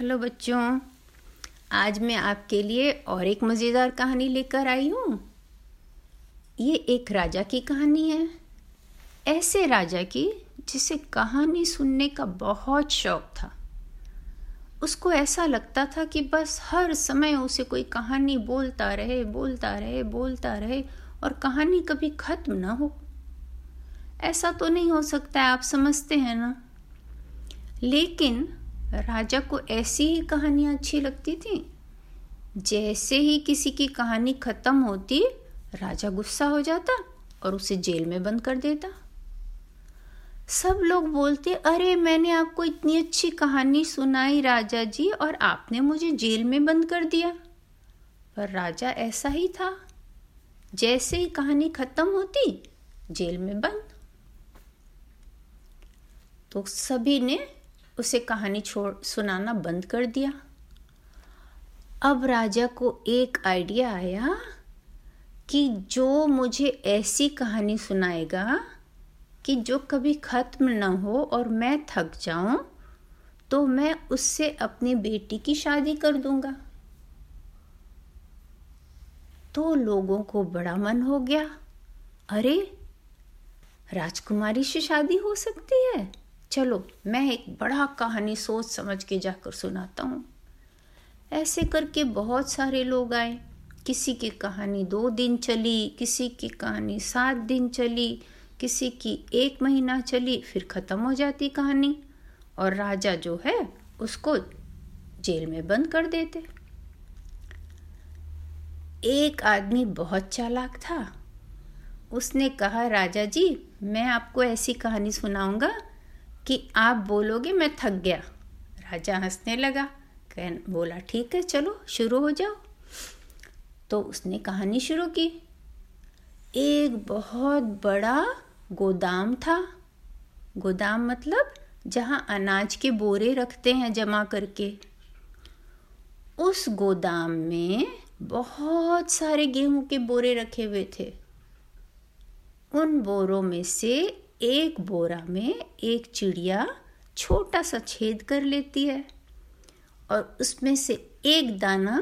Hello बच्चों, आज मैं आपके लिए और एक मज़ेदार कहानी लेकर आई हूँ। ये एक राजा की कहानी है, ऐसे राजा की जिसे कहानी सुनने का बहुत शौक़ था। उसको ऐसा लगता था कि बस हर समय उसे कोई कहानी बोलता रहे और कहानी कभी ख़त्म ना हो। ऐसा तो नहीं हो सकता है, आप समझते हैं ना। लेकिन राजा को ऐसी ही कहानियाँ अच्छी लगती थी। जैसे ही किसी की कहानी ख़त्म होती, राजा गुस्सा हो जाता और उसे जेल में बंद कर देता। सब लोग बोलते, अरे मैंने आपको इतनी अच्छी कहानी सुनाई राजा जी, और आपने मुझे जेल में बंद कर दिया। पर राजा ऐसा ही था, जैसे ही कहानी ख़त्म होती जेल में बंद। तो सभी ने उसे कहानी सुनाना बंद कर दिया। अब राजा को एक आइडिया आया कि जो मुझे ऐसी कहानी सुनाएगा कि जो कभी ख़त्म ना हो और मैं थक जाऊं, तो मैं उससे अपनी बेटी की शादी कर दूंगा। तो लोगों को बड़ा मन हो गया, अरे राजकुमारी से शादी हो सकती है, चलो मैं एक बड़ा कहानी सोच समझ के जाकर सुनाता हूँ। ऐसे करके बहुत सारे लोग आए। किसी की कहानी 2 दिन चली, किसी की कहानी 7 दिन चली, किसी की 1 महीना चली, फिर ख़त्म हो जाती कहानी और राजा जो है उसको जेल में बंद कर देते। एक आदमी बहुत चालाक था। उसने कहा, राजा जी मैं आपको ऐसी कहानी सुनाऊंगा कि आप बोलोगे मैं थक गया। राजा हंसने लगा, बोला ठीक है चलो शुरू हो जाओ। तो उसने कहानी शुरू की। एक बहुत बड़ा गोदाम था। गोदाम मतलब जहाँ अनाज के बोरे रखते हैं जमा करके। उस गोदाम में बहुत सारे गेहूं के बोरे रखे हुए थे। उन बोरों में से एक बोरा में एक चिड़िया छोटा सा छेद कर लेती है और उसमें से एक दाना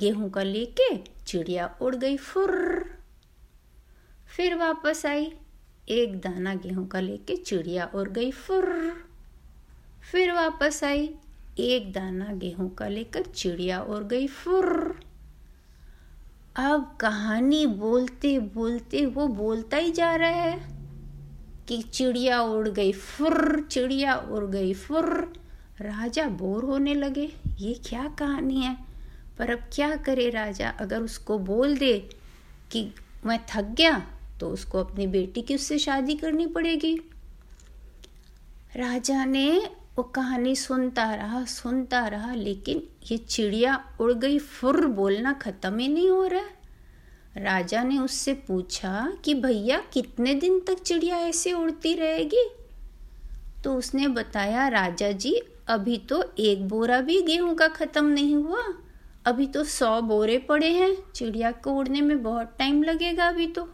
गेहूं का लेके चिड़िया उड़ गई फुर्र। फिर वापस आई, एक दाना गेहूं का लेके चिड़िया उड़ गई फुर्र। फिर वापस आई, एक दाना गेहूं का लेकर चिड़िया उड़ गई फुर्र। अब कहानी बोलते बोलते वो बोलता ही जा रहा है कि चिड़िया उड़ गई फुर्र, चिड़िया उड़ गई फुर्र। राजा बोर होने लगे, ये क्या कहानी है। पर अब क्या करे राजा, अगर उसको बोल दे कि मैं थक गया तो उसको अपनी बेटी की उससे शादी करनी पड़ेगी। राजा ने वो कहानी सुनता रहा, लेकिन ये चिड़िया उड़ गई फुर्र बोलना ख़त्म ही नहीं हो रहा। राजा ने उससे पूछा कि भैया कितने दिन तक चिड़िया ऐसे उड़ती रहेगी। तो उसने बताया, राजा जी अभी तो एक बोरा भी गेहूं का ख़त्म नहीं हुआ, अभी तो 100 बोरे पड़े हैं, चिड़िया को उड़ने में बहुत टाइम लगेगा अभी तो।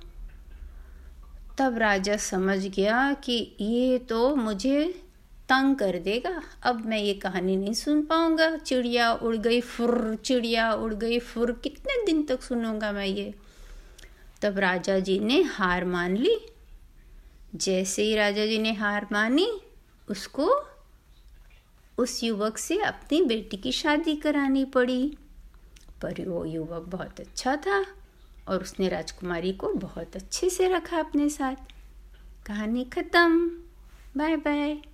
तब राजा समझ गया कि ये तो मुझे तंग कर देगा, अब मैं ये कहानी नहीं सुन पाऊँगा। चिड़िया उड़ गई फुर्र, चिड़िया उड़ गई फुर्र, कितने दिन तक सुनूंगा मैं ये। तब राजा जी ने हार मान ली। जैसे ही राजा जी ने हार मानी, उसको उस युवक से अपनी बेटी की शादी करानी पड़ी। पर वो युवक बहुत अच्छा था और उसने राजकुमारी को बहुत अच्छे से रखा अपने साथ। कहानी ख़त्म, बाय बाय।